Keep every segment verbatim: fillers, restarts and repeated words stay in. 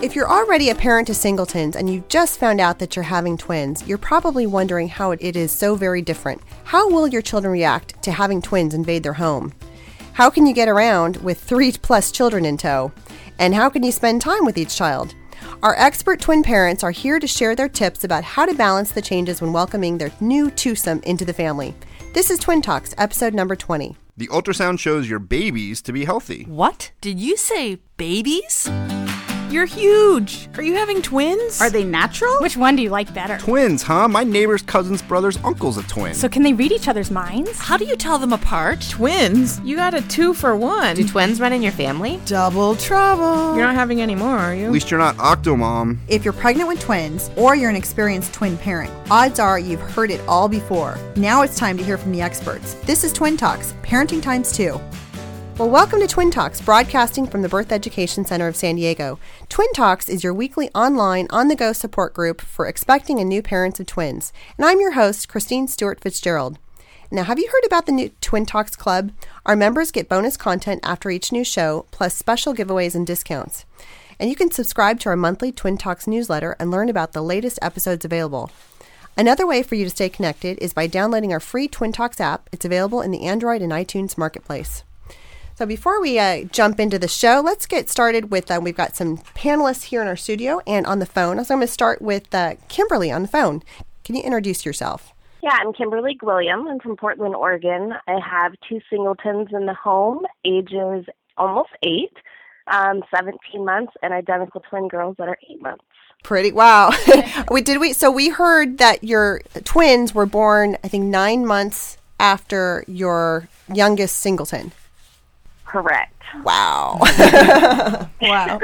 If you're already a parent to singletons and you've just found out that you're having twins, you're probably wondering how it is so very different. How will your children react to having twins invade their home? How can you get around with three plus children in tow? And how can you spend time with each child? Our expert twin parents are here to share their tips about how to balance the changes when welcoming their new twosome into the family. This is Twin Talks, episode number twenty. The ultrasound shows your babies to be healthy. What? Did you say babies? You're huge. Are you having twins? Are they natural? Which one do you like better? Twins, huh? My neighbor's cousin's brother's uncle's a twin. So can they read each other's minds? How do you tell them apart? Twins? You got a two for one. Do twins run in your family? Double trouble. You're not having any more, are you? At least you're not Octomom. If you're pregnant with twins, or you're an experienced twin parent, odds are you've heard it all before. Now it's time to hear from the experts. This is Twin Talks, Parenting Times two. Well, welcome to Twin Talks, broadcasting from the Birth Education Center of San Diego. Twin Talks is your weekly online, on-the-go support group for expecting and new parents of twins. And I'm your host, Christine Stewart Fitzgerald. Now, have you heard about the new Twin Talks Club? Our members get bonus content after each new show, plus special giveaways and discounts. And you can subscribe to our monthly Twin Talks newsletter and learn about the latest episodes available. Another way for you to stay connected is by downloading our free Twin Talks app. It's available in the Android and iTunes marketplace. So before we uh, jump into the show, let's get started with, uh, we've got some panelists here in our studio and on the phone. So I'm going to start with uh, Kimberly on the phone. Can you introduce yourself? Yeah, I'm Kimberly Gwilliam. I'm from Portland, Oregon. I have two singletons in the home, ages almost eight, um, seventeen months, and identical twin girls that are eight months. Pretty, wow. we did we. So we heard that your twins were born, I think, nine months after your youngest singleton. Correct. Wow. wow.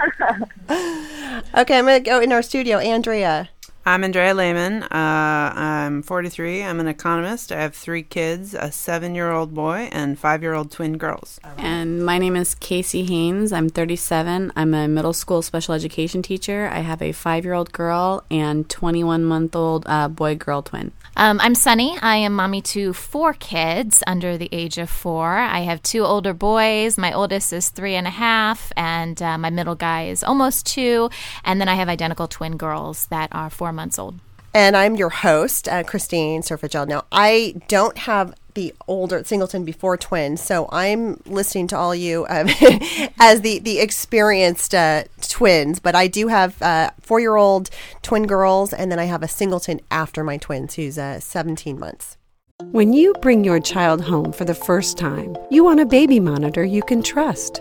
Okay, I'm going to go in our studio. Andrea. I'm Andrea Lehman. Uh, I'm forty-three. I'm an economist. I have three kids, a seven-year-old boy and five-year-old twin girls. And my name is Casey Haynes. I'm thirty-seven. I'm a middle school special education teacher. I have a five-year-old girl and twenty-one-month-old uh, boy-girl twin. Um, I'm Sunny. I am mommy to four kids under the age of four. I have two older boys. My oldest is three and a half, and uh, my middle guy is almost two. And then I have identical twin girls that are four months old. And I'm your host, uh, Christine Surfagel. Now, I don't have the older singleton before twins, so I'm listening to all you um, as the, the experienced uh, twins, but I do have uh, four-year-old twin girls, and then I have a singleton after my twins who's uh, seventeen months. When you bring your child home for the first time, you want a baby monitor you can trust.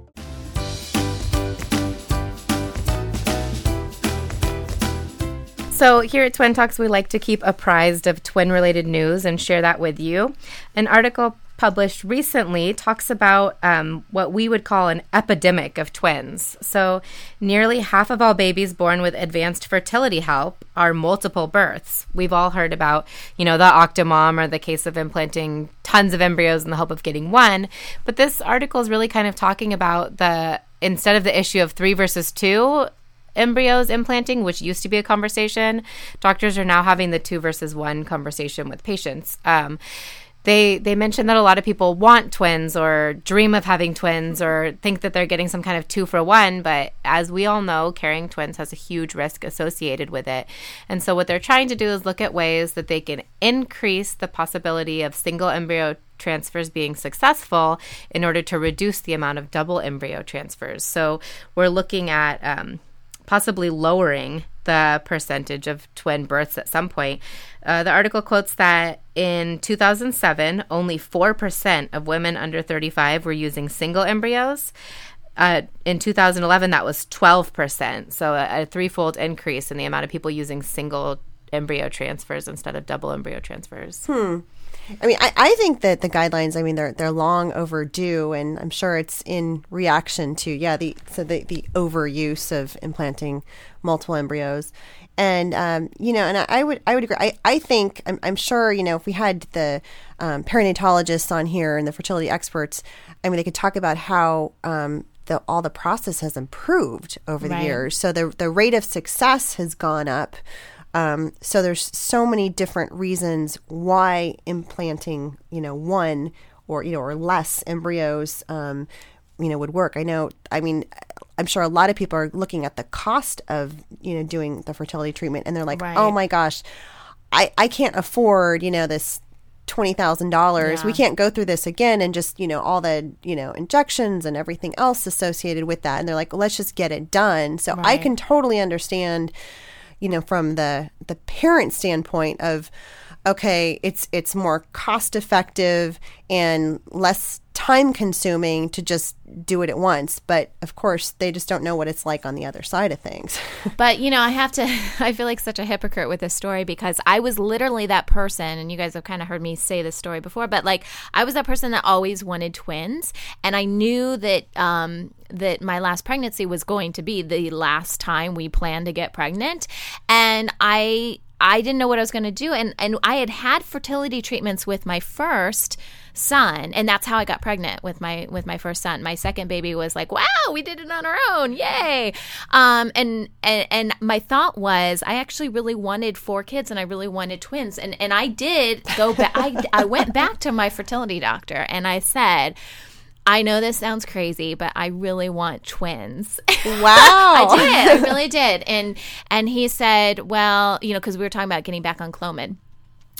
So here at Twin Talks, we like to keep apprised of twin-related news and share that with you. An article published recently talks about um, what we would call an epidemic of twins. So nearly half of all babies born with advanced fertility help are multiple births. We've all heard about, you know, the Octomom or the case of implanting tons of embryos in the hope of getting one. But this article is really kind of talking about the, instead of the issue of three versus two, embryos implanting, which used to be a conversation, doctors are now having the two versus one conversation with patients. Um, they they mentioned that a lot of people want twins or dream of having twins or think that they're getting some kind of two for one, but as we all know, carrying twins has a huge risk associated with it. And so what they're trying to do is look at ways that they can increase the possibility of single embryo transfers being successful in order to reduce the amount of double embryo transfers. So we're looking at um possibly lowering the percentage of twin births at some point. Uh, the article quotes that in two thousand seven, only four percent of women under thirty-five were using single embryos. Uh, in two thousand eleven, that was twelve percent, so a, a threefold increase in the amount of people using single embryo transfers instead of double embryo transfers. Hmm. I mean, I, I think that the guidelines, I mean, they're they're long overdue, and I'm sure it's in reaction to, yeah, the so the, the overuse of implanting multiple embryos. And, um, you know, and I, I would I would agree. I, I think, I'm, I'm sure, you know, if we had the um, perinatologists on here and the fertility experts, I mean, they could talk about how um, the all the process has improved over the right. years. So the the rate of success has gone up. Um, so there's so many different reasons why implanting, you know, one or, you know, or less embryos, um, you know, would work. I know, I mean, I'm sure a lot of people are looking at the cost of, you know, doing the fertility treatment, and they're like, right. oh my gosh, I, I can't afford, you know, this twenty thousand dollars. Yeah. We can't go through this again, and just, you know, all the, you know, injections and everything else associated with that. And they're like, well, let's just get it done. So right. I can totally understand, you know, from the, the parent standpoint of, okay, it's it's more cost effective and less time consuming to just do it at once. But of course, they just don't know what it's like on the other side of things. But, you know, I have to, I feel like such a hypocrite with this story, because I was literally that person, and you guys have kind of heard me say this story before, but like, I was that person that always wanted twins. And I knew that, um, that my last pregnancy was going to be the last time we planned to get pregnant. And I, I didn't know what I was going to do. And, and I had had fertility treatments with my first son, and that's how I got pregnant with my with my first son. My second baby was like, wow, we did it on our own. Yay. Um, and, and and my thought was, I actually really wanted four kids, and I really wanted twins. And, and I did go back. I, I went back to my fertility doctor, and I said, I know this sounds crazy, but I really want twins. Wow. I did. I really did. And and he said, well, you know, because we were talking about getting back on Clomid.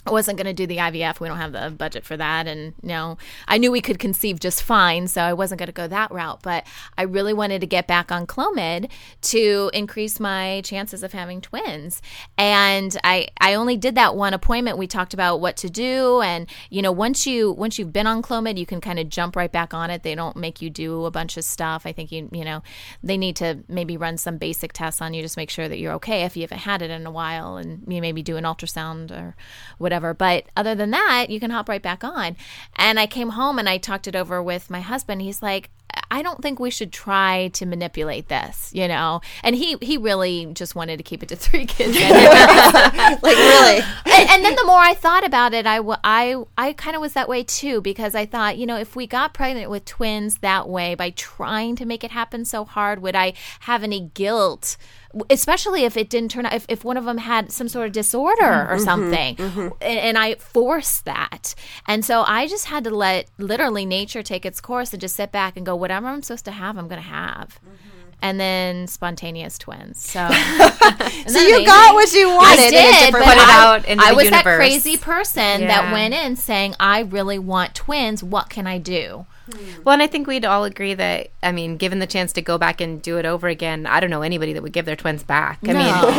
I wasn't going to do the I V F. We don't have the budget for that. And, you know, I knew we could conceive just fine, so I wasn't going to go that route. But I really wanted to get back on Clomid to increase my chances of having twins. And I, I only did that one appointment. We talked about what to do. And, you know, once, you, once you've been on Clomid, you can kind of jump right back on it. They don't make you do a bunch of stuff. I think, you you know, they need to maybe run some basic tests on you, just make sure that you're okay if you haven't had it in a while, and you maybe do an ultrasound or whatever. Whatever. But other than that, you can hop right back on. And I came home and I talked it over with my husband. He's like, I don't think we should try to manipulate this, you know. And he, he really just wanted to keep it to three kids. Like, really? And, and then the more I thought about it, I, I, I kind of was that way too, because I thought, you know, if we got pregnant with twins that way by trying to make it happen so hard, would I have any guilt? Especially if it didn't turn out, if, if one of them had some sort of disorder or something, mm-hmm, mm-hmm. And, and I forced that. And so I just had to let literally nature take its course and just sit back and go, whatever I'm supposed to have, I'm going to have. Mm-hmm. And then spontaneous twins. So, so you amazing? Got what you wanted. I did, but put it out into I the was universe. That crazy person yeah. that went in saying, I really want twins. What can I do? Well, and I think we'd all agree that, I mean, given the chance to go back and do it over again, I don't know anybody that would give their twins back. I no.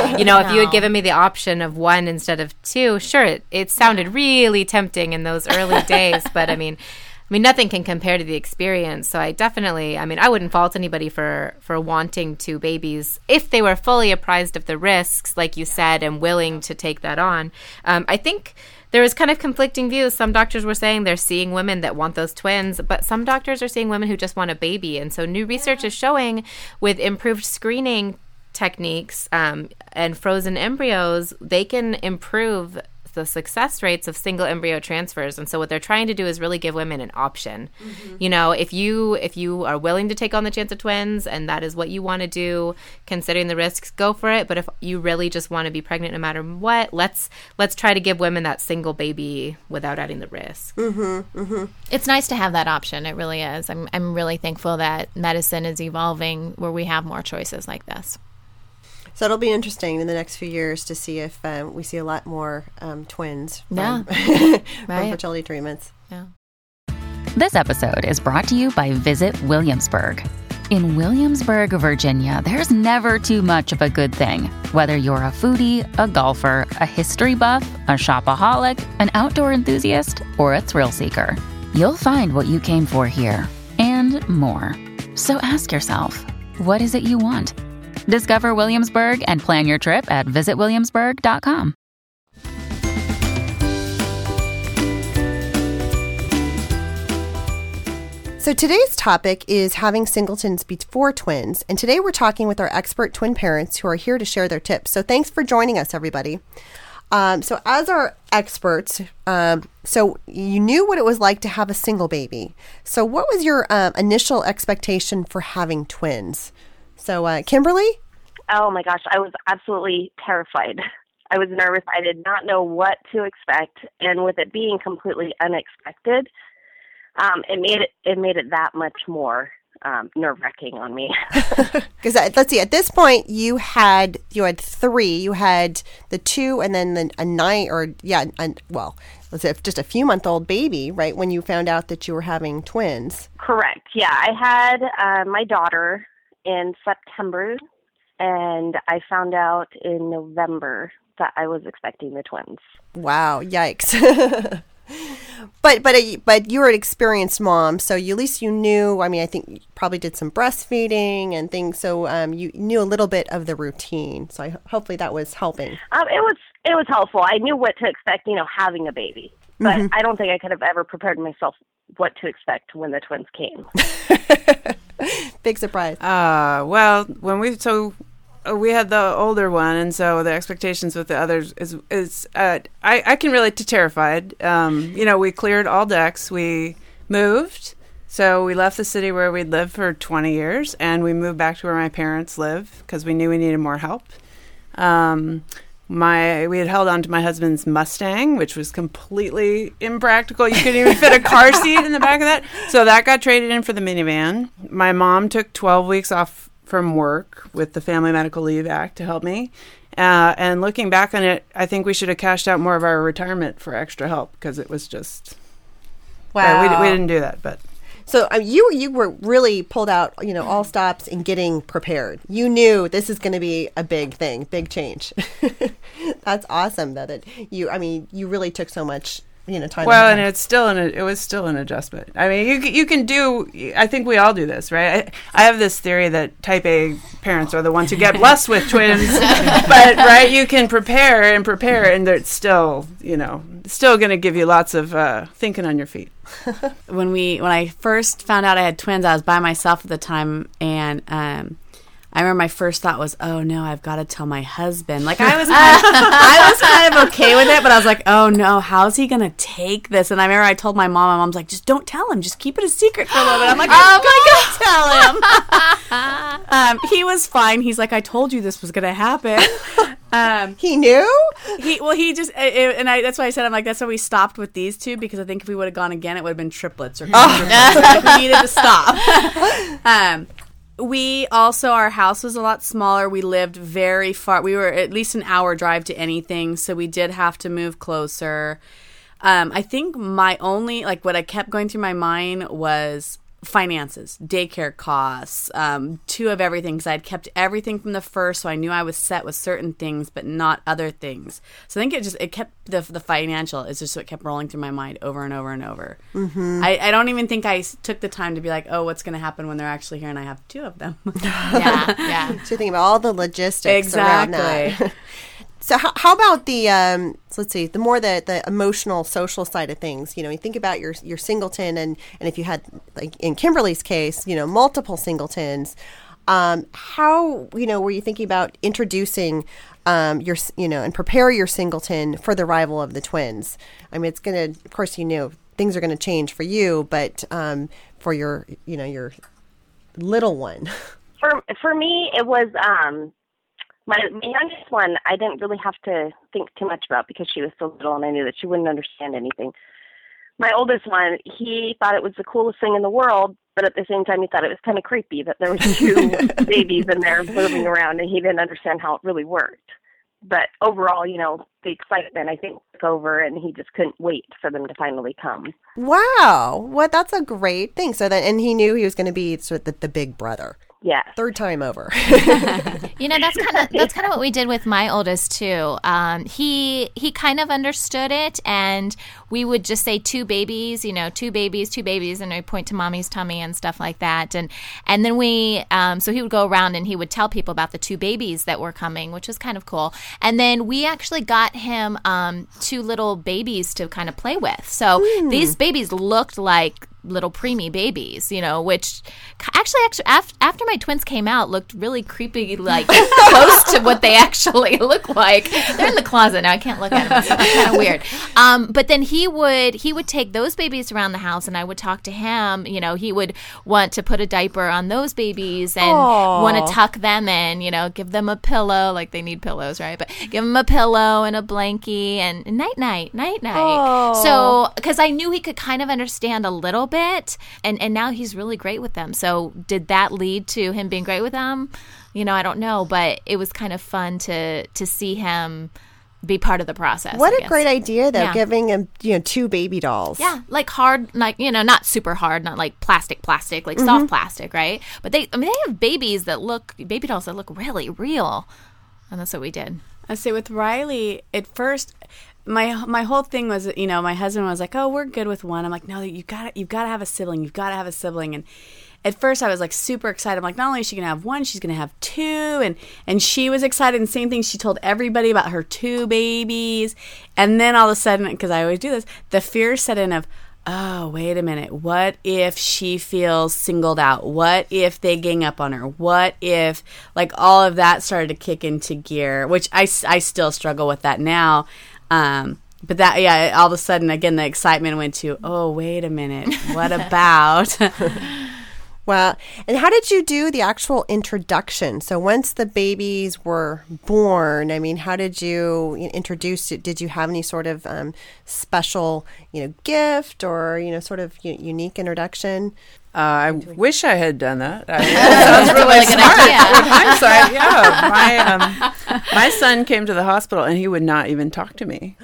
mean, you know, no. if you had given me the option of one instead of two, sure, it, it sounded really tempting in those early days. But, I mean, I mean, nothing can compare to the experience. So I definitely, I mean, I wouldn't fault anybody for, for wanting two babies if they were fully apprised of the risks, like you said, and willing to take that on. Um, I think there was kind of conflicting views. Some doctors were saying they're seeing women that want those twins, but some doctors are seeing women who just want a baby. And so new research yeah. is showing with improved screening techniques um, and frozen embryos, they can improve the success rates of single embryo transfers. And so what they're trying to do is really give women an option. Mm-hmm. You know, if you if you are willing to take on the chance of twins and that is what you want to do, considering the risks, go for it. But if you really just want to be pregnant no matter what, let's let's try to give women that single baby without adding the risk. Mm-hmm. Mm-hmm. It's nice to have that option. It really is. I'm I'm really thankful that medicine is evolving where we have more choices like this. So it'll be interesting in the next few years to see if um, we see a lot more um, twins from, yeah. from right. fertility treatments. Yeah. This episode is brought to you by Visit Williamsburg. In Williamsburg, Virginia, there's never too much of a good thing. Whether you're a foodie, a golfer, a history buff, a shopaholic, an outdoor enthusiast, or a thrill seeker, you'll find what you came for here and more. So ask yourself, what is it you want? Discover Williamsburg and plan your trip at visit williamsburg dot com. So today's topic is having singletons before twins, and today we're talking with our expert twin parents who are here to share their tips. So thanks for joining us, everybody. Um, so as our experts, um, so you knew what it was like to have a single baby. So what was your uh, initial expectation for having twins? So uh, Kimberly? Oh my gosh, I was absolutely terrified. I was nervous. I did not know what to expect, and with it being completely unexpected, Um, it made it it made it that much more um, nerve-wracking on me. Because let's see, at this point you had you had three, you had the two, and then the, a nine or yeah, a, well, let's say just a few month old baby, right? When you found out that you were having twins, correct? Yeah, I had uh, my daughter in September, and I found out in November that I was expecting the twins. Wow! Yikes. But but but you were an experienced mom, so you, at least you knew. I mean, I think you probably did some breastfeeding and things, so um, you knew a little bit of the routine. So I, hopefully that was helping. Um, it was it was helpful. I knew what to expect, you know, having a baby. But mm-hmm. I don't think I could have ever prepared myself what to expect when the twins came. Big surprise. Uh, well, when we so. We had the older one, and so the expectations with the others is, is uh, I, I can relate to terrified. Um, you know, we cleared all decks. We moved. So we left the city where we'd lived for twenty years, and we moved back to where my parents live because we knew we needed more help. Um, my we had held on to my husband's Mustang, which was completely impractical. You couldn't even fit a car seat in the back of that. So that got traded in for the minivan. My mom took twelve weeks off from work with the Family Medical Leave Act to help me. Uh, and looking back on it, I think we should have cashed out more of our retirement for extra help because it was just... Wow. Uh, we, we didn't do that, but... So uh, you you were really pulled out, you know, all stops in getting prepared. You knew this is going to be a big thing, big change. That's awesome, though, that you, I mean, you really took so much... You know, time well, and time. it's still an it was still an adjustment. I mean, you you can do. I think we all do this, right? I, I have this theory that Type A parents are the ones who get blessed with twins, but right, you can prepare and prepare, and it's still you know still going to give you lots of uh, thinking on your feet. When we when I first found out I had twins, I was by myself at the time, and. Um, I remember my first thought was, oh, no, I've got to tell my husband. Like, I was kind of, I was kind of okay with it, but I was like, oh, no, how's he going to take this? And I remember I told my mom, my mom's like, just don't tell him. Just keep it a secret for a little bit. I'm like, oh, my God, tell him. um, he was fine. He's like, I told you this was going to happen. Um, he knew? He Well, he just, it, and I, that's why I said, I'm like, that's why we stopped with these two, because I think if we would have gone again, it would have been triplets or quadruplets. We needed to stop. Um We also, our house was a lot smaller. We lived very far. We were at least an hour drive to anything, so we did have to move closer. Um, I think my only, like what I kept going through my mind was finances, daycare costs, um, two of everything, because I had kept everything from the first, so I knew I was set with certain things, but not other things. So I think it just, it kept, the the financial, it's just what kept rolling through my mind over and over and over. Mm-hmm. I, I don't even think I took the time to be like, oh, what's going to happen when they're actually here and I have two of them. yeah, yeah. So you think about all the logistics exactly. around that. So how, how about the, um, so let's see, the more the, the emotional, social side of things? You know, you think about your your singleton, and, and if you had, like in Kimberly's case, you know, multiple singletons, um, how, you know, were you thinking about introducing um, your, you know, and prepare your singleton for the arrival of the twins? I mean, it's going to, of course, you know, things are going to change for you, but um, for your, you know, your little one. For, for me, it was... Um My, my youngest one, I didn't really have to think too much about because she was so little and I knew that she wouldn't understand anything. My oldest one, he thought it was the coolest thing in the world, but at the same time he thought it was kind of creepy that there was two babies in there moving around and he didn't understand how it really worked. but overall, you know, the excitement, I think, took over, and he just couldn't wait for them to finally come. Wow. Well, that's a great thing. So then, and he knew he was going to be sort of the, the big brother. Yeah. Third time over. You know, that's kind of that's kind of what we did with my oldest too. Um, he he kind of understood it, and we would just say two babies, you know, two babies, two babies, and I'd point to mommy's tummy and stuff like that. And and then we, um, so he would go around and he would tell people about the two babies that were coming, which was kind of cool. And then we actually got him um, two little babies to kind of play with. So mm. these babies looked like little preemie babies, you know, which actually, actually af- after my twins came out, looked really creepy, like close to what they actually look like. They're in the closet now. I can't look at them. It's kind of weird. Um, but then he would he would take those babies around the house, and I would talk to him. You know, he would want to put a diaper on those babies and Aww. want to tuck them in, you know, give them a pillow, like they need pillows, right? But give them a pillow and a blankie and night-night, night-night. Aww. So, because I knew he could kind of understand a little bit, and and now he's really great with them. So did that lead to him being great with them? You know, I don't know, but it was kind of fun to to see him be part of the process. What a great idea, though, yeah. giving him, you know, two baby dolls. Yeah, like hard, like, you know, not super hard, not like plastic plastic, like mm-hmm. soft plastic, right? But they, I mean, they have babies that look, baby dolls that look really real, and that's what we did. I say with Riley, at first, My my whole thing was, you know, my husband was like, "Oh, we're good with one." I'm like, "No, you got you got to have a sibling. You've got to have a sibling." And at first, I was like super excited. I'm like, "Not only is she gonna have one, she's gonna have two." And and she was excited. And same thing, she told everybody about her two babies. And then all of a sudden, because I always do this, the fear set in of, "Oh, wait a minute. What if she feels singled out? What if they gang up on her? What if like all of that started to kick into gear?" Which I I still struggle with that now. Um, but that, yeah, all of a sudden, again, the excitement went to, oh, wait a minute, what about? Well, and how did you do the actual introduction? So once the babies were born, I mean, how did you introduce it? Did you have any sort of um, special, you know, gift or, you know, sort of u- unique introduction? Uh, I wish I had done that. I, that sounds really smart. I'm sorry. Yeah, my um, my son came to the hospital and he would not even talk to me.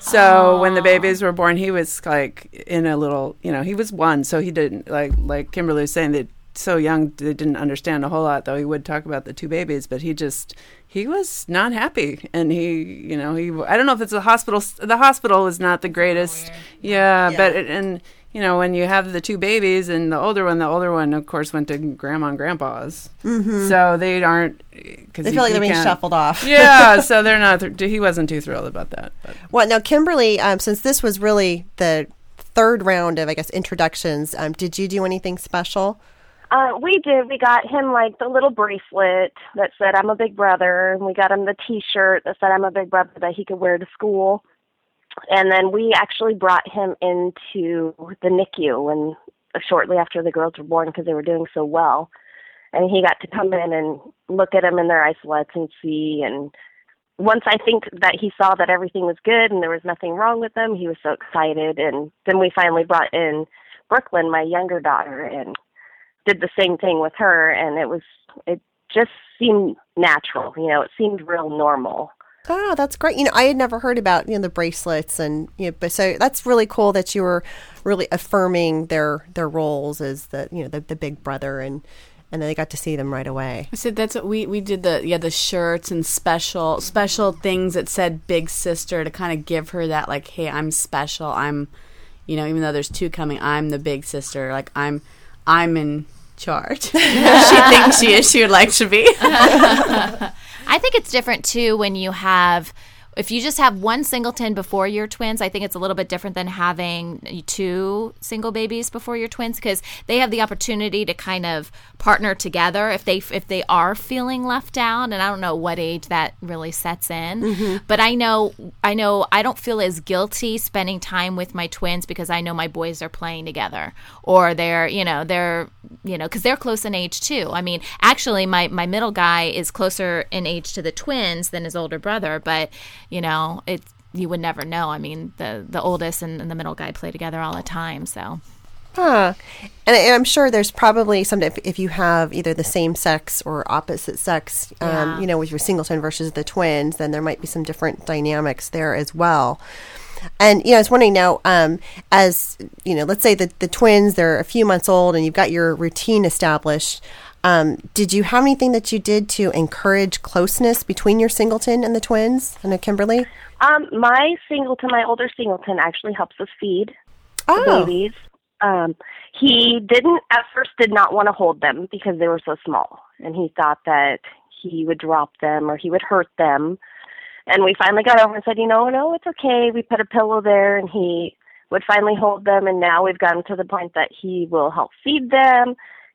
So Aww. when the babies were born, he was like in a little, you know, he was one, so he didn't like like Kimberly was saying that so young they didn't understand a whole lot. Though he would talk about the two babies, but he just he was not happy, and he you know he I don't know if it's the hospital. The hospital is not the greatest. Oh, yeah, yeah, but it, and. You know, when you have the two babies and the older one, the older one, of course, went to grandma and grandpa's. Mm-hmm. So they aren't... Cause they feel like they're being shuffled off. Yeah, so they're not... Th- he wasn't too thrilled about that. But. Well, now, Kimberly, um, since this was really the third round of, I guess, introductions, um, did you do anything special? Uh, we did. We got him, like, the little bracelet that said, I'm a big brother. And we got him the T-shirt that said, I'm a big brother, that he could wear to school. And then we actually brought him into the N I C U when, uh, shortly after the girls were born because they were doing so well. And he got to come in and look at them in their isolates and see. And once I think that he saw that everything was good and there was nothing wrong with them, he was so excited. And then we finally brought in Brooklyn, my younger daughter, and did the same thing with her. And it was, it just seemed natural, you know, it seemed real normal. Oh, that's great. You know, I had never heard about, you know, the bracelets and, you know, but so that's really cool that you were really affirming their, their roles as the, you know, the, the big brother and, and then they got to see them right away. I said that's what we, we did the, yeah, the shirts and special, special things that said big sister to kind of give her that like, hey, I'm special. I'm, you know, even though there's two coming, I'm the big sister. Like I'm, I'm in charge. She thinks she is. She would like to be. I think it's different, too, when you have – if you just have one singleton before your twins, I think it's a little bit different than having two single babies before your twins because they have the opportunity to kind of partner together if they if they are feeling left out. And I don't know what age that really sets in. Mm-hmm. But I know, I know I don't feel as guilty spending time with my twins because I know my boys are playing together or they're, you know, they're – you know, because they're close in age, too. I mean, actually, my, my middle guy is closer in age to the twins than his older brother. But, you know, it you would never know. I mean, the, the oldest and, and the middle guy play together all the time. So Huh. And, and I'm sure there's probably some, if, if you have either the same sex or opposite sex, um, yeah. you know, with your singleton versus the twins, then there might be some different dynamics there as well. And, you know, I was wondering now, um, as, you know, let's say that the twins, they're a few months old and you've got your routine established. Um, did you have anything that you did to encourage closeness between your singleton and the twins? I know, Kimberly? Um, my singleton, my older singleton actually helps us feed oh. the babies. Um, he didn't, at first did not want to hold them because they were so small. And he thought that he would drop them or he would hurt them. And we finally got over and said, you know, no, it's okay. We put a pillow there and he would finally hold them. And now we've gotten to the point that he will help feed them.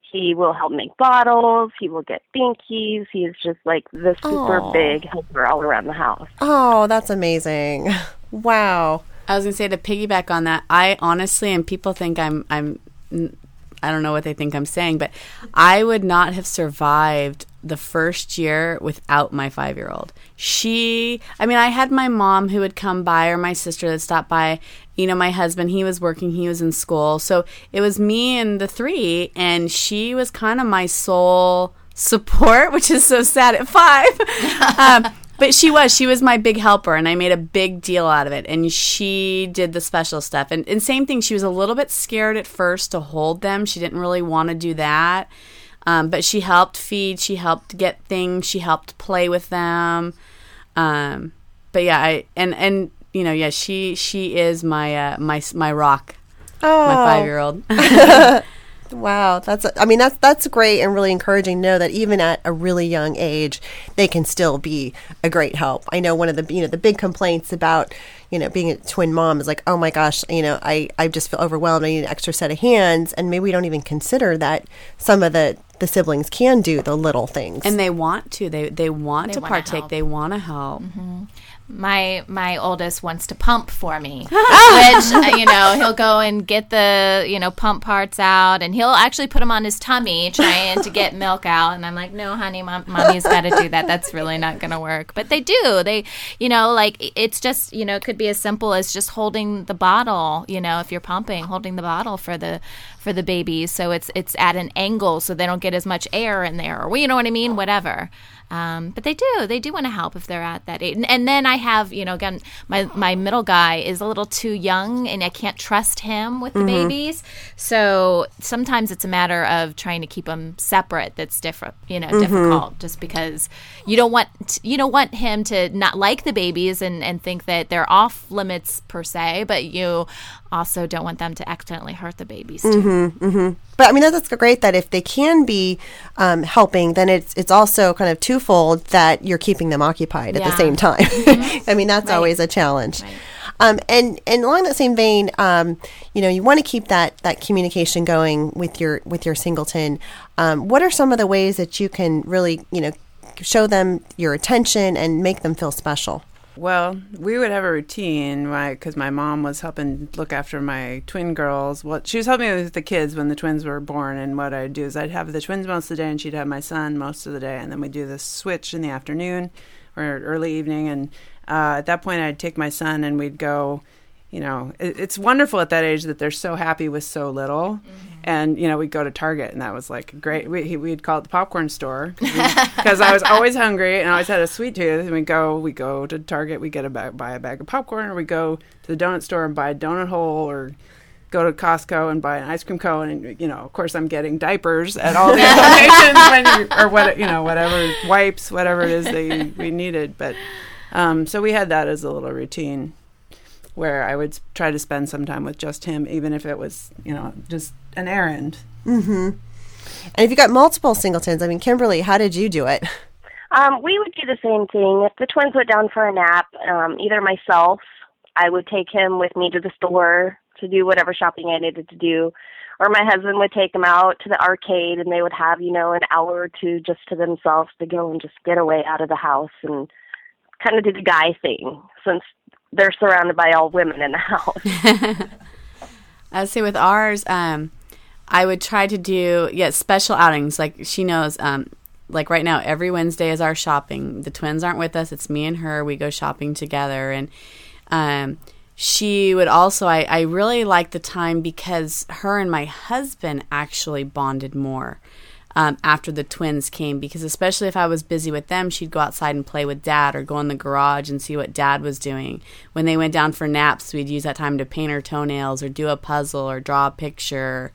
He will help make bottles. He will get binkies. He's just like the super Aww. Big helper all around the house. Oh, that's amazing. Wow. I was going to say, to piggyback on that, I honestly, and people think I'm, I'm, I don't know what they think I'm saying, but I would not have survived the first year without my five-year-old. She, I mean, I had my mom who would come by, or my sister that stopped by, you know, my husband, he was working, he was in school. So it was me and the three, and she was kind of my sole support, which is so sad at five. um, But she was. She was my big helper, and I made a big deal out of it. And she did the special stuff. And, and same thing, she was a little bit scared at first to hold them. She didn't really want to do that. Um, but she helped feed. She helped get things. She helped play with them. Um, but, yeah, I and, and, you know, yeah, she she is my uh, my my rock, oh. my five-year-old. Wow, that's I mean that's that's great and really encouraging to know that even at a really young age they can still be a great help. I know one of the you know the big complaints about you know being a twin mom is like, oh my gosh, you know I, I just feel overwhelmed, I need an extra set of hands, and maybe we don't even consider that some of the, the siblings can do the little things. And they want to they they want they to partake, help. They want to help. Mm-hmm. My my oldest wants to pump for me, which, you know, he'll go and get the, you know, pump parts out, and he'll actually put them on his tummy trying to get milk out. And I'm like, no, honey, mom, mommy's got to do that. That's really not going to work. But they do. They, you know, like it's just, you know, it could be as simple as just holding the bottle, you know, if you're pumping, holding the bottle for the for the baby. So it's it's at an angle so they don't get as much air in there, or, you know what I mean, whatever. Um, but they do. They do want to help if they're at that age. And, and then I have, you know, again, my, my middle guy is a little too young, and I can't trust him with the mm-hmm. babies. So sometimes it's a matter of trying to keep them separate. That's different, you know, mm-hmm. difficult, just because you don't want t- you don't want him to not like the babies and, and think that they're off limits per se, but you also don't want them to accidentally hurt the babies too. Mm-hmm, mm-hmm. But I mean, that's great that if they can be um, helping, then it's it's also kind of twofold that you're keeping them occupied yeah. at the same time. Mm-hmm. I mean, that's right. always a challenge. Right. Um, and, and along that same vein, um, you know, you want to keep that, that communication going with your with your singleton. Um, what are some of the ways that you can really, you know, show them your attention and make them feel special? Well, we would have a routine, right? Because my mom was helping look after my twin girls. Well, she was helping with the kids when the twins were born. And what I'd do is I'd have the twins most of the day, and she'd have my son most of the day. And then we'd do this switch in the afternoon or early evening. And uh, at that point, I'd take my son, and we'd go. You know, it, it's wonderful at that age that they're so happy with so little. Mm-hmm. And, you know, we'd go to Target, and that was, like, great. We, we'd call it the popcorn store because I was always hungry and I always had a sweet tooth. And we'd go, we go to Target, we get a ba- buy a bag of popcorn, or we go to the donut store and buy a donut hole, or go to Costco and buy an ice cream cone. And, you know, of course, I'm getting diapers at all these locations when you, or, what, you know, whatever, wipes, whatever it is that we needed. But um, so we had that as a little routine, where I would try to spend some time with just him, even if it was, you know, just an errand. Mm-hmm. And if you got multiple singletons, I mean, Kimberly, how did you do it? Um, we would do the same thing. If the twins went down for a nap, um, either myself, I would take him with me to the store to do whatever shopping I needed to do, or my husband would take them out to the arcade, and they would have, you know, an hour or two just to themselves to go and just get away out of the house and kind of do the guy thing, since they're surrounded by all women in the house. I would say with ours, um, I would try to do, yeah, special outings. Like she knows, um, like right now, every Wednesday is our shopping. The twins aren't with us. It's me and her. We go shopping together. And um, she would also, I, I really liked the time because her and my husband actually bonded more um, after the twins came, because especially if I was busy with them, she'd go outside and play with dad or go in the garage and see what dad was doing. When they went down for naps, we'd use that time to paint her toenails or do a puzzle or draw a picture,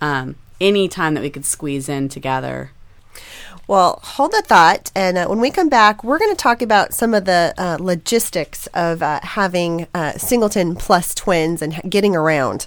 um, any time that we could squeeze in together. Well, hold that thought, and uh, when we come back, we're going to talk about some of the uh, logistics of uh, having uh, singleton plus twins and getting around.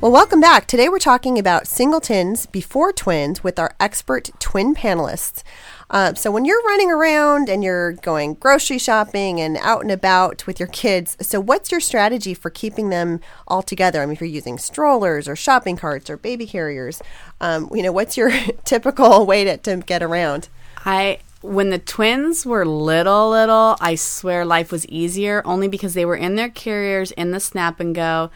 Well, welcome back. Today we're talking about singletons before twins with our expert twin panelists. Uh, so when you're running around and you're going grocery shopping and out and about with your kids, so what's your strategy for keeping them all together? I mean, if you're using strollers or shopping carts or baby carriers, um, you know, what's your typical way to, to get around? I When the twins were little, little, I swear life was easier, only because they were in their carriers, in the snap and go.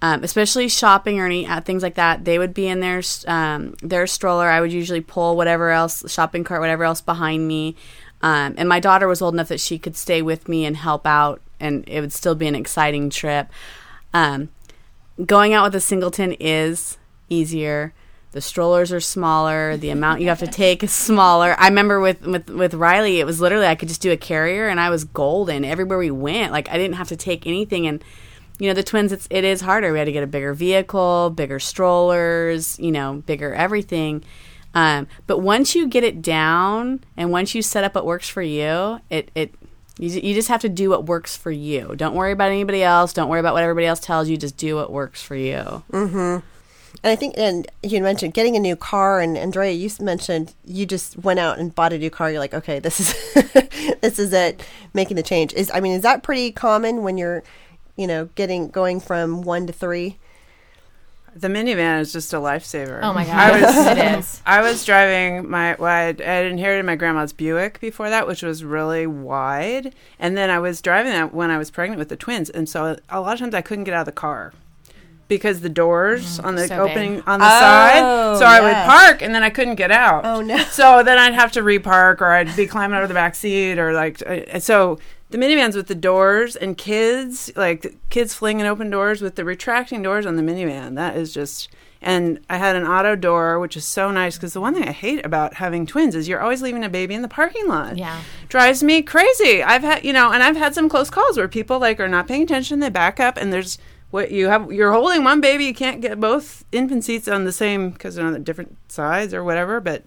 Um, especially shopping or any uh, things like that, they would be in their um, their stroller. I would usually pull whatever else, shopping cart, whatever else behind me. Um, and my daughter was old enough that she could stay with me and help out, and it would still be an exciting trip. Um, going out with a singleton is easier. The strollers are smaller. The amount you have to take is smaller. I remember with, with, with Riley, it was literally I could just do a carrier, and I was golden everywhere we went. Like, I didn't have to take anything, and you know, the twins, it's, it is harder. We had to get a bigger vehicle, bigger strollers, you know, bigger everything. Um, but once you get it down and once you set up what works for you, it, it you, you just have to do what works for you. Don't worry about anybody else. Don't worry about what everybody else tells you. Just do what works for you. Mm-hmm. And I think, and you mentioned getting a new car, and Andrea, you mentioned you just went out and bought a new car. You're like, okay, this is this is it, making the change. Is I mean, is that pretty common when you're you know, getting going from one to three? The minivan is just a lifesaver. Oh my God, it is. I was driving my, well, I had inherited my grandma's Buick before that, which was really wide. And then I was driving that when I was pregnant with the twins. And so a lot of times I couldn't get out of the car because the doors mm, on the so opening big. on the oh, side. So I yes. would park and then I couldn't get out. Oh no. So then I'd have to repark, or I'd be climbing out of the back seat, or like, so the minivans with the doors and kids, like kids flinging open doors with the retracting doors on the minivan. That is just, and I had an auto door, which is so nice, because the one thing I hate about having twins is you're always leaving a baby in the parking lot. Yeah. Drives me crazy. I've had, you know, and I've had some close calls where people like are not paying attention, they back up, and there's what you have, you're holding one baby, you can't get both infant seats on the same, because they're on the different sides or whatever, but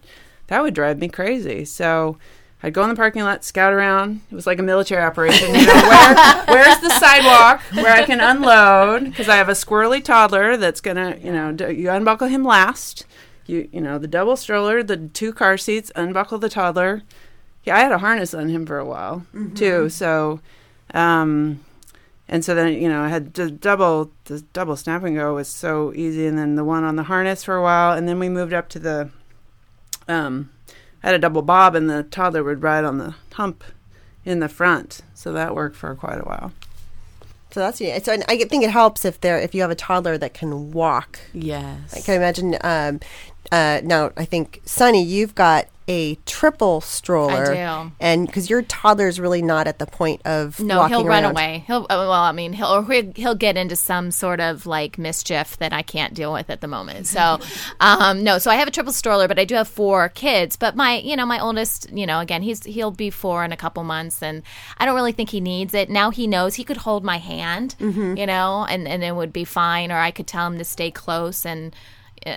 that would drive me crazy. So I'd go in the parking lot, scout around. It was like a military operation. You know, where, where's the sidewalk where I can unload? Because I have a squirrely toddler that's going to, you know, do, you unbuckle him last. You you know, the double stroller, the two car seats, unbuckle the toddler. Yeah, I had a harness on him for a while, mm-hmm. too. So, um, and so then, you know, I had the double, the double snap and go was so easy. And then the one on the harness for a while. And then we moved up to the, um, I had a double bob, and the toddler would ride on the hump in the front. So that worked for quite a while. So that's yeah. So I think it helps if there if you have a toddler that can walk. Yes. I can imagine. Um, uh, now I think Sunny, you've got a triple stroller. I do. And because your toddler's really not at the point of no, walking he'll around. run away. He'll well, I mean, he'll or he'll get into some sort of like mischief that I can't deal with at the moment. So, um, no. So I have a triple stroller, but I do have four kids. But my, you know, my oldest, you know, again, he's he'll be four in a couple months, and I don't really think he needs it. Now he knows he could hold my hand, mm-hmm. you know, and and it would be fine, or I could tell him to stay close and.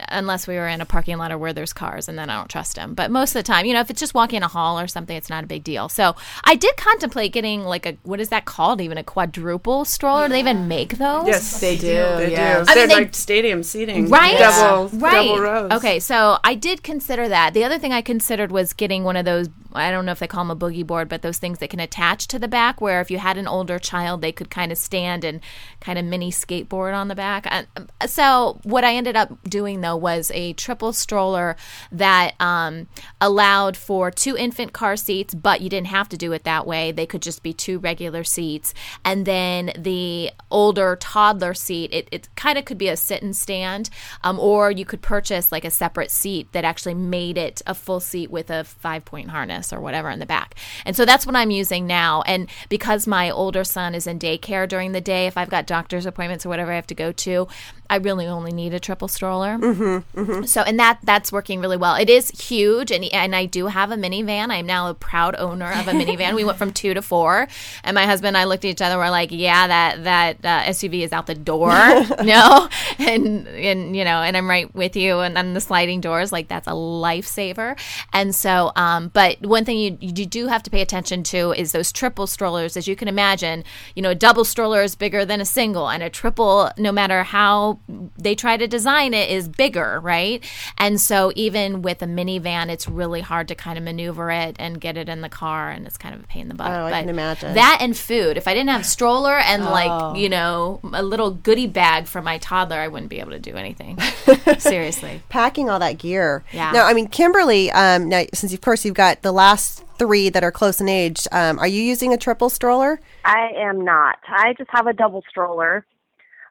unless we were in a parking lot or where there's cars, and then I don't trust him. But most of the time, you know, if it's just walking in a hall or something, it's not a big deal. So I did contemplate getting like a, what is that called even, a quadruple stroller? Yeah. Do they even make those? Yes, they do. They yeah. do. I They're mean, like they, stadium seating. Right? Double, right. double rows. Okay, so I did consider that. The other thing I considered was getting one of those, I don't know if they call them a boogie board, but those things that can attach to the back where if you had an older child, they could kind of stand and kind of mini skateboard on the back. And so what I ended up doing, though, was a triple stroller that um, allowed for two infant car seats, but you didn't have to do it that way. They could just be two regular seats. And then the older toddler seat, it, it kind of could be a sit and stand, um, or you could purchase like a separate seat that actually made it a full seat with a five-point harness or whatever in the back. And so that's what I'm using now. And because my older son is in daycare during the day, if I've got doctor's appointments or whatever I have to go to, I really only need a triple stroller. Mm-hmm, mm-hmm. So, and that that's working really well. It is huge, and and I do have a minivan. I'm now a proud owner of a minivan. We went from two to four, and my husband and I looked at each other. We're like, yeah, that that uh, S U V is out the door, no, and and you know, and I'm right with you. And then the sliding doors, like that's a lifesaver. And so, um, but one thing you you do have to pay attention to is those triple strollers. As you can imagine, you know, a double stroller is bigger than a single, and a triple, no matter how they try to design it, is bigger, right? And so even with a minivan, it's really hard to kind of maneuver it and get it in the car, and it's kind of a pain in the butt. Oh, I but can imagine. That and food. If I didn't have a stroller and oh. like, you know, a little goodie bag for my toddler, I wouldn't be able to do anything. Seriously. Packing all that gear. Yeah. Now, I mean, Kimberly, um, now since, of course, you've got the last three that are close in age, um, are you using a triple stroller? I am not. I just have a double stroller.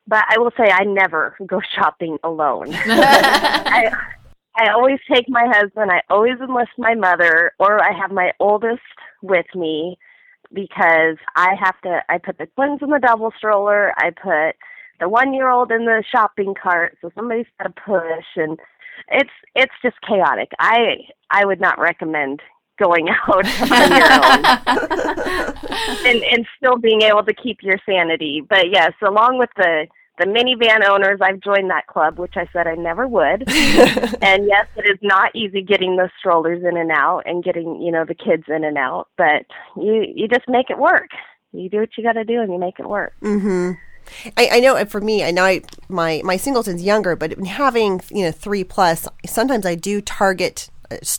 But I will say I never go shopping alone. I I always take my husband. I always enlist my mother, or I have my oldest with me, because I have to, I put the twins in the double stroller. I put the one-year-old in the shopping cart, so somebody's got to push. And it's it's just chaotic. I I would not recommend going out on your own and, and still being able to keep your sanity. But yes, along with the, the minivan owners, I've joined that club, which I said I never would. And yes, it is not easy getting those strollers in and out and getting, you know, the kids in and out, but you, you just make it work. You do what you got to do and you make it work. Mm-hmm. I, I know for me, I know I, my, my singleton's younger, but having, you know, three plus, sometimes I do target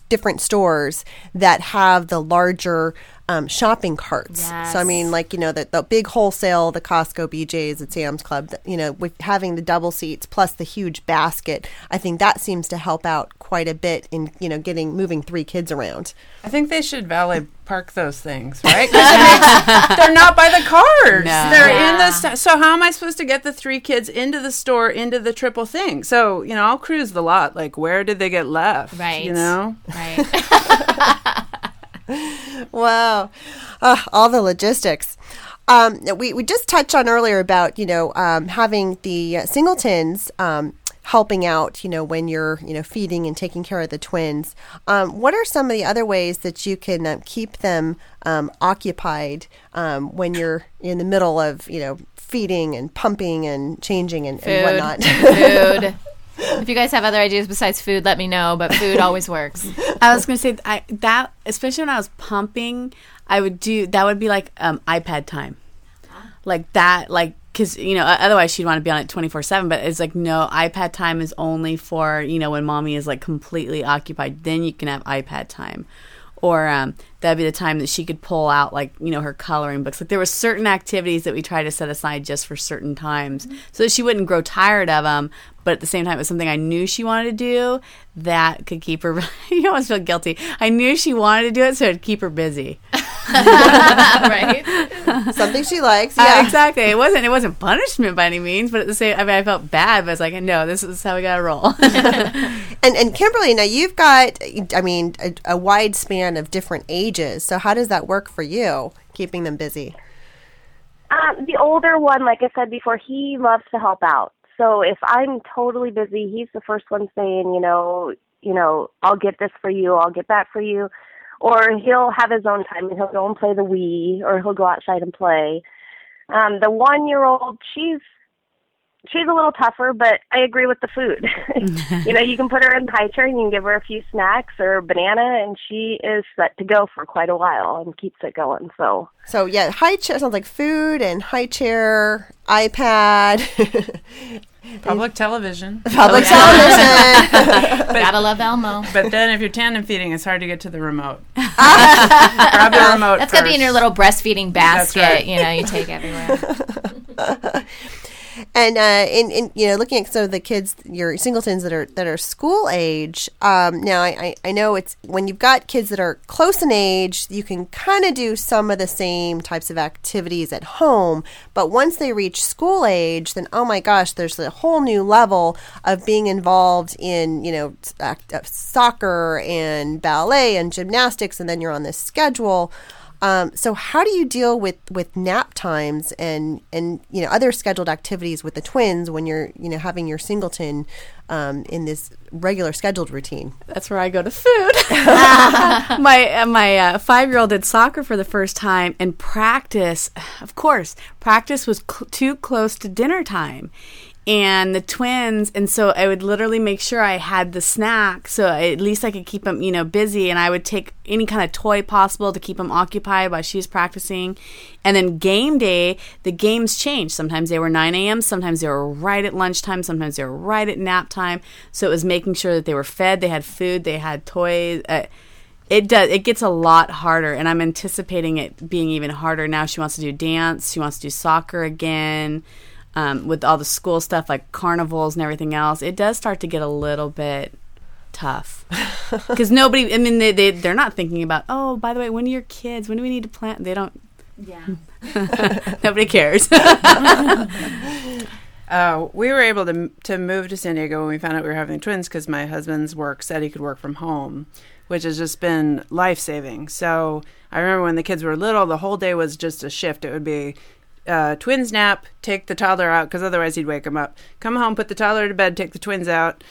different stores that have the larger um, shopping carts. Yes. So, I mean, like, you know, the, the big wholesale, the Costco, B J's, and Sam's Club, the, you know, with having the double seats plus the huge basket, I think that seems to help out quite a bit in, you know, getting, moving three kids around. I think they should valet park those things, right? They're not by the cars. No. They're yeah. in the st- so how am I supposed to get the three kids into the store, into the triple thing? So, you know, I'll cruise the lot. Like, where did they get left? Right. You know? Right. Wow. Uh, all the logistics. Um, we, we just touched on earlier about, you know, um, having the singletons um, helping out, you know, when you're, you know, feeding and taking care of the twins. Um, what are some of the other ways that you can uh, keep them um, occupied um, when you're in the middle of, you know, feeding and pumping and changing and, and whatnot? Food. If you guys have other ideas besides food, let me know, but food always works. I was going to say, I, that, especially when I was pumping, I would do, that would be like um, iPad time. Like that, like, because, you know, otherwise she'd want to be on it twenty-four seven, but it's like, no, iPad time is only for, you know, when mommy is like completely occupied, then you can have iPad time. Or um, that'd be the time that she could pull out, like, you know, her coloring books. Like, there were certain activities that we tried to set aside just for certain times, mm-hmm. so that she wouldn't grow tired of them. But at the same time, it was something I knew she wanted to do that could keep her – you almost feel guilty. I knew she wanted to do it, so it would keep her busy. Right? Something she likes. Yeah, uh, exactly. It wasn't it wasn't punishment by any means, but at the same, I mean, I felt bad, but I was like, no, this is how we gotta roll. and and Kimberly, now you've got, I mean, a, a wide span of different ages. So how does that work for you, keeping them busy? Um, the older one, like I said before, he loves to help out. So if I'm totally busy, he's the first one saying, you know, you know, I'll get this for you, I'll get that for you. Or he'll have his own time, and he'll go and play the Wii, or he'll go outside and play. Um, the one-year-old, she's she's a little tougher, but I agree with the food. You know, you can put her in the high chair and you can give her a few snacks or a banana, and she is set to go for quite a while and keeps it going. So, so yeah, high chair sounds like food and high chair, iPad. Public television. Public television. But, gotta love Elmo. But then if you're tandem feeding, it's hard to get to the remote. Grab the remote That's got to be in your little breastfeeding basket, right. You know, you take everywhere. And, uh, in, in, you know, looking at some of the kids, your singletons that are that are school age, um, now I, I know it's when you've got kids that are close in age, you can kind of do some of the same types of activities at home. But once they reach school age, then, oh, my gosh, there's a whole new level of being involved in, you know, act, uh, soccer and ballet and gymnastics. And then you're on this schedule. Um, so how do you deal with, with nap times and, and, you know, other scheduled activities with the twins when you're, you know, having your singleton um, in this regular scheduled routine? That's where I go to food. my my uh, five-year-old did soccer for the first time, and practice, of course, practice was cl- too close to dinner time. And the twins, and so I would literally make sure I had the snack so at least I could keep them, you know, busy. And I would take any kind of toy possible to keep them occupied while she's practicing. And then game day, the games changed. Sometimes they were nine a.m., sometimes they were right at lunchtime, sometimes they were right at nap time. So it was making sure that they were fed, they had food, they had toys. Uh, It does. It gets a lot harder, and I'm anticipating it being even harder now. She wants to do dance. She wants to do soccer again. Um, with all the school stuff like carnivals and everything else, it does start to get a little bit tough. Because nobody, I mean, they, they, they're not thinking about, oh, by the way, when are your kids? When do we need to plant? They don't. Yeah. Nobody cares. uh, we were able to, to move to San Diego when we found out we were having twins because my husband's work said he could work from home, which has just been life-saving. So I remember when the kids were little, the whole day was just a shift. It would be Uh, twins nap, take the toddler out, because otherwise he'd wake him up. Come home, put the toddler to bed, take the twins out.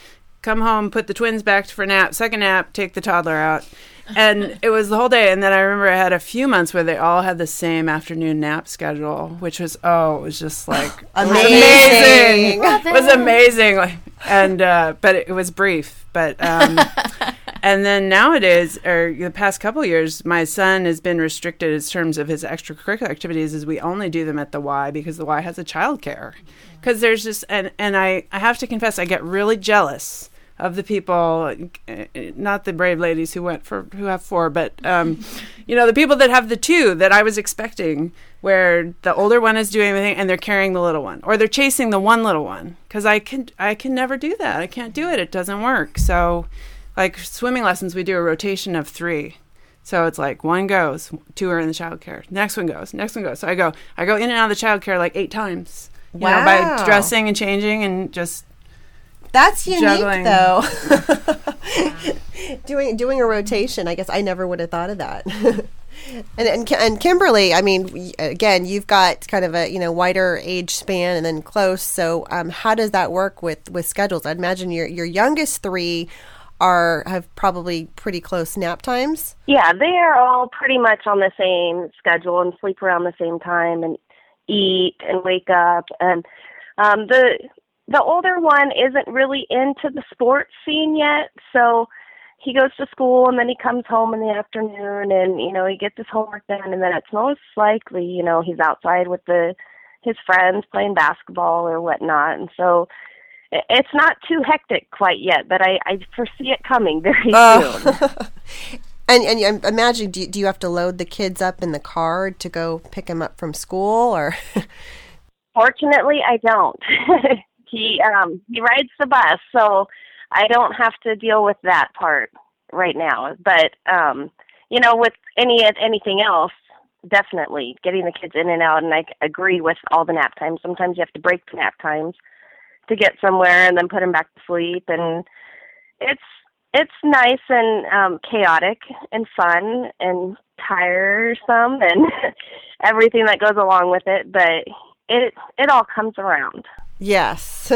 Come home, put the twins back for nap, second nap, take the toddler out. And it was the whole day. And then I remember I had a few months where they all had the same afternoon nap schedule, which was, oh, it was just like amazing. It was amazing. It was amazing. And, uh, but it was brief. But, um, and then nowadays, or the past couple of years, my son has been restricted in terms of his extracurricular activities is we only do them at the Y because the Y has a childcare. Because there's just, and, and I, I have to confess, I get really jealous of the people, not the brave ladies who went for, who have four, but, um, you know, the people that have the two that I was expecting where the older one is doing everything and they're carrying the little one or they're chasing the one little one. Because I can, I can never do that. I can't do it. It doesn't work. So, like swimming lessons, we do a rotation of three. So it's like one goes, two are in the childcare. Next one goes, next one goes. So I go I go in and out of the childcare like eight times. You wow. know, by dressing and changing and just That's unique, juggling. Though. doing doing a rotation. I guess I never would have thought of that. And, and and Kimberly, I mean, again, you've got kind of a you know wider age span and then close. So um, how does that work with, with schedules? I'd imagine your your youngest three are have probably pretty close nap times. Yeah, they are all pretty much on the same schedule and sleep around the same time and eat and wake up. And um, the the older one isn't really into the sports scene yet, so he goes to school and then he comes home in the afternoon and you know he gets his homework done and then it's most likely you know he's outside with the his friends playing basketball or whatnot, and so. It's not too hectic quite yet, but I, I foresee it coming very oh. soon. and and imagine, do you, do you have to load the kids up in the car to go pick them up from school, or? Fortunately, I don't. he um he rides the bus, so I don't have to deal with that part right now. But um, you know, with any anything else. Definitely getting the kids in and out, and I agree with all the nap times. Sometimes you have to break the nap times to get somewhere and then put him back to sleep. And it's it's nice and um, chaotic and fun and tiresome and everything that goes along with it, but it it all comes around. Yes.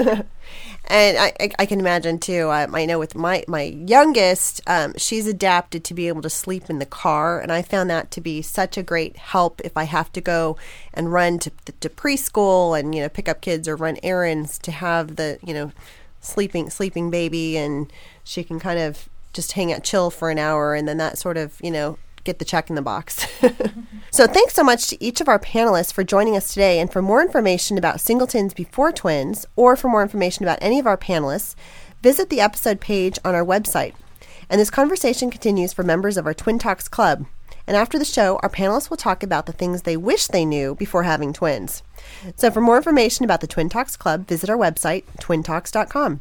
And I, I, I can imagine, too, um, I know with my, my youngest, um, she's adapted to be able to sleep in the car. And I found that to be such a great help if I have to go and run to, to preschool and, you know, pick up kids or run errands, to have the, you know, sleeping sleeping baby, and she can kind of just hang out, chill for an hour, and then that sort of, you know, get the check in the box. So thanks so much to each of our panelists for joining us today. And for more information about singletons before twins, or for more information about any of our panelists, visit the episode page on our website. And this conversation continues for members of our Twin Talks Club. And after the show, our panelists will talk about the things they wish they knew before having twins. So for more information about the Twin Talks Club, visit our website, twin talks dot com.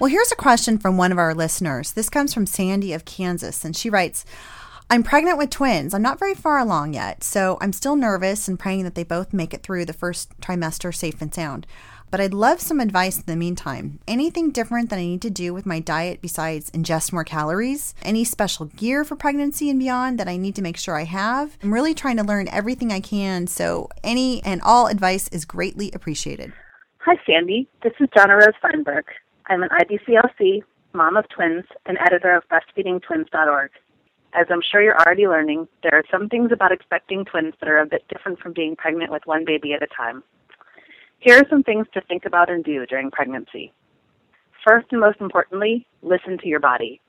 Well, here's a question from one of our listeners. This comes from Sandy of Kansas, and she writes, I'm pregnant with twins. I'm not very far along yet, so I'm still nervous and praying that they both make it through the first trimester safe and sound. But I'd love some advice in the meantime. Anything different that I need to do with my diet besides ingest more calories? Any special gear for pregnancy and beyond that I need to make sure I have? I'm really trying to learn everything I can, so any and all advice is greatly appreciated. Hi, Sandy. This is Donna Rose Feinberg. I'm an I B C L C, mom of twins, and editor of breastfeeding twins dot org. As I'm sure you're already learning, there are some things about expecting twins that are a bit different from being pregnant with one baby at a time. Here are some things to think about and do during pregnancy. First and most importantly, listen to your body.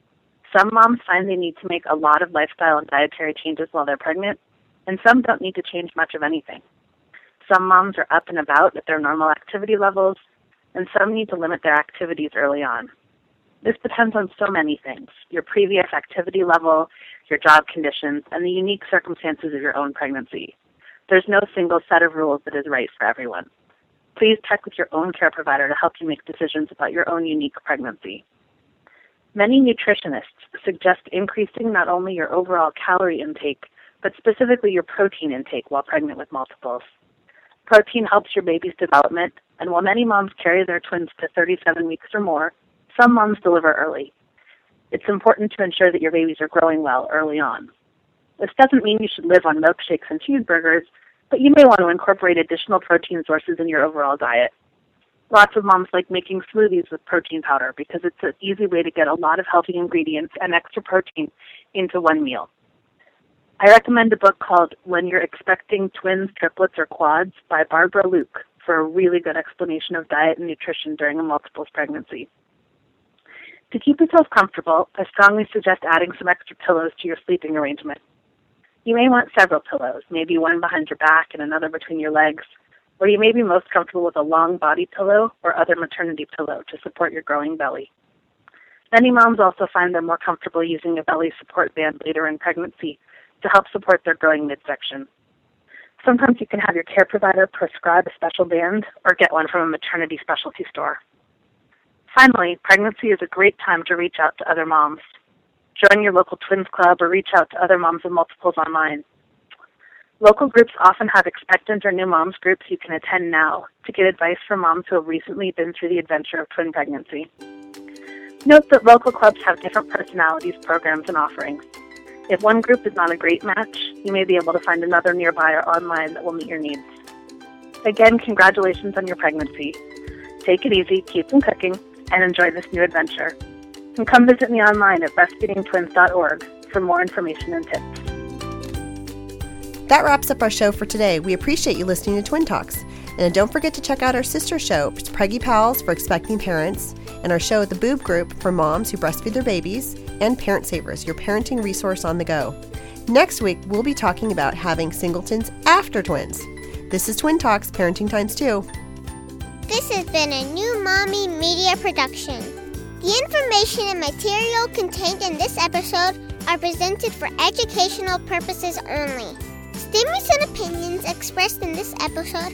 Some moms find they need to make a lot of lifestyle and dietary changes while they're pregnant, and some don't need to change much of anything. Some moms are up and about at their normal activity levels, and some need to limit their activities early on. This depends on so many things: your previous activity level, your job conditions, and the unique circumstances of your own pregnancy. There's no single set of rules that is right for everyone. Please check with your own care provider to help you make decisions about your own unique pregnancy. Many nutritionists suggest increasing not only your overall calorie intake, but specifically your protein intake while pregnant with multiples. Protein helps your baby's development, and while many moms carry their twins to thirty-seven weeks or more, some moms deliver early. It's important to ensure that your babies are growing well early on. This doesn't mean you should live on milkshakes and cheeseburgers, but you may want to incorporate additional protein sources in your overall diet. Lots of moms like making smoothies with protein powder because it's an easy way to get a lot of healthy ingredients and extra protein into one meal. I recommend a book called When You're Expecting Twins, Triplets, or Quads by Barbara Luke for a really good explanation of diet and nutrition during a multiples pregnancy. To keep yourself comfortable, I strongly suggest adding some extra pillows to your sleeping arrangement. You may want several pillows, maybe one behind your back and another between your legs, or you may be most comfortable with a long body pillow or other maternity pillow to support your growing belly. Many moms also find they're more comfortable using a belly support band later in pregnancy to help support their growing midsection. Sometimes you can have your care provider prescribe a special band or get one from a maternity specialty store. Finally, pregnancy is a great time to reach out to other moms. Join your local twins club or reach out to other moms of multiples online. Local groups often have expectant or new moms groups you can attend now to get advice from moms who have recently been through the adventure of twin pregnancy. Note that local clubs have different personalities, programs, and offerings. If one group is not a great match, you may be able to find another nearby or online that will meet your needs. Again, congratulations on your pregnancy. Take it easy, keep them cooking, and enjoy this new adventure. And come visit me online at breastfeeding twins dot org for more information and tips. That wraps up our show for today. We appreciate you listening to Twin Talks. And don't forget to check out our sister show, Preggy Pals for Expecting Parents, and our show at the Boob Group for moms who breastfeed their babies, and Parent Savers, your parenting resource on the go. Next week, we'll be talking about having singletons after twins. This is Twin Talks, Parenting Times two. This has been a New Mommy Media production. The information and material contained in this episode are presented for educational purposes only. Statements and opinions expressed in this episode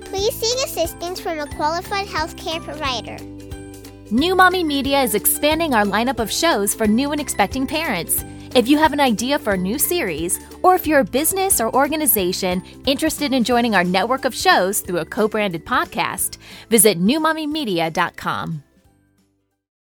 please seek assistance from a qualified healthcare provider. New Mommy Media is expanding our lineup of shows for new and expecting parents. If you have an idea for a new series, or if you're a business or organization interested in joining our network of shows through a co-branded podcast, visit new mommy media dot com.